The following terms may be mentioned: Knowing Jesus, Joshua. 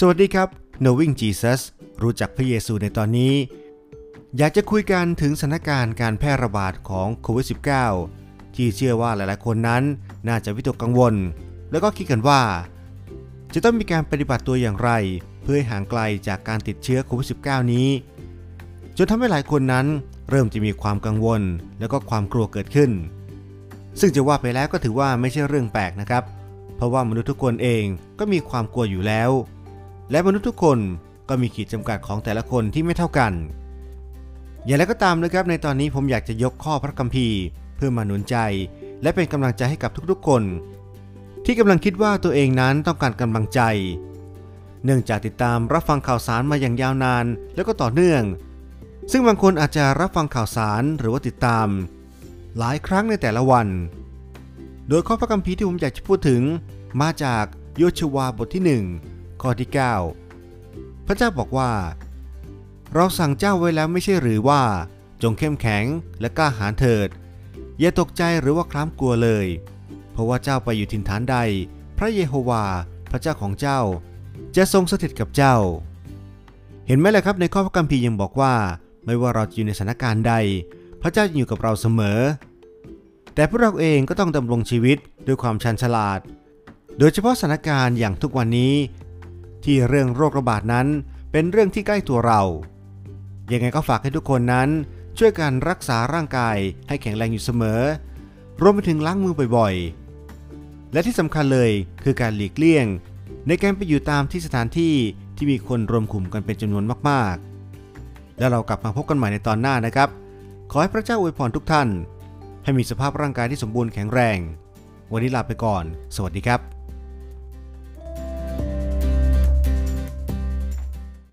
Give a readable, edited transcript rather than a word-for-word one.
สวัสดีครับ Knowing Jesus รู้จักพระเยซูในตอนนี้อยากจะคุยกันถึงสถานการณ์การแพร่ระบาดของโควิด -19 ที่เชื่อว่าหลายๆคนนั้นน่าจะวิตกกังวลแล้วก็คิดกันว่าจะต้องมีการปฏิบัติตัวอย่างไรเพื่อห่างไกลจากการติดเชื้อโควิด -19 นี้จนทำให้หลายคนนั้นเริ่มจะมีความกังวลและก็ความกลัวเกิดขึ้นซึ่งจะว่าไปแล้วก็ถือว่าไม่ใช่เรื่องแปลกนะครับเพราะว่ามนุษย์ทุกคนเองก็มีความกลัวอยู่แล้วและมนุษย์ทุกคนก็มีขีดจำกัดของแต่ละคนที่ไม่เท่ากันอย่างไรก็ตามนะครับในตอนนี้ผมอยากจะยกข้อพระคัมภีร์เพื่อมาหนุนใจและเป็นกำลังใจให้กับทุกๆคนที่กำลังคิดว่าตัวเองนั้นต้องการกำลังใจเนื่องจากติดตามรับฟังข่าวสารมาอย่างยาวนานและก็ต่อเนื่องซึ่งบางคนอาจจะรับฟังข่าวสารหรือว่าติดตามหลายครั้งในแต่ละวันโดยข้อพระคัมภีร์ที่ผมอยากจะพูดถึงมาจากโยชูวาบทที่1ข้อที่9พระเจ้าบอกว่าเราสั่งเจ้าไว้แล้วไม่ใช่หรือว่าจงเข้มแข็งและกล้าหาญเถิดอย่าตกใจหรือว่าคล้ำกลัวเลยเพราะว่าเจ้าไปอยู่ถิ่นฐานใดพระเยโฮวาพระเจ้าของเจ้าจะทรงสถิตกับเจ้าเห็นไหมล่ะครับในข้อพระคัมภีร์ยังบอกว่าไม่ว่าเราจะอยู่ในสถานการณ์ใดพระเจ้าจะอยู่กับเราเสมอแต่พวกเราเองก็ต้องดำรงชีวิตด้วยความชันฉลาดโดยเฉพาะสถานการณ์อย่างทุกวันนี้ที่เรื่องโรคระบาดนั้นเป็นเรื่องที่ใกล้ตัวเรายังไงก็ฝากให้ทุกคนนั้นช่วยกันรักษาร่างกายให้แข็งแรงอยู่เสมอรวมไปถึงล้างมือบ่อยๆและที่สำคัญเลยคือการหลีกเลี่ยงในการไปอยู่ตามที่สถานที่ที่มีคนรวมกลุ่มกันเป็นจำนวนมากๆแล้วเรากลับมาพบกันใหม่ในตอนหน้านะครับขอให้พระเจ้าอวยพรทุกท่านให้มีสภาพร่างกายที่สมบูรณ์แข็งแรงวันนี้ลาไปก่อนสวัสดีครับ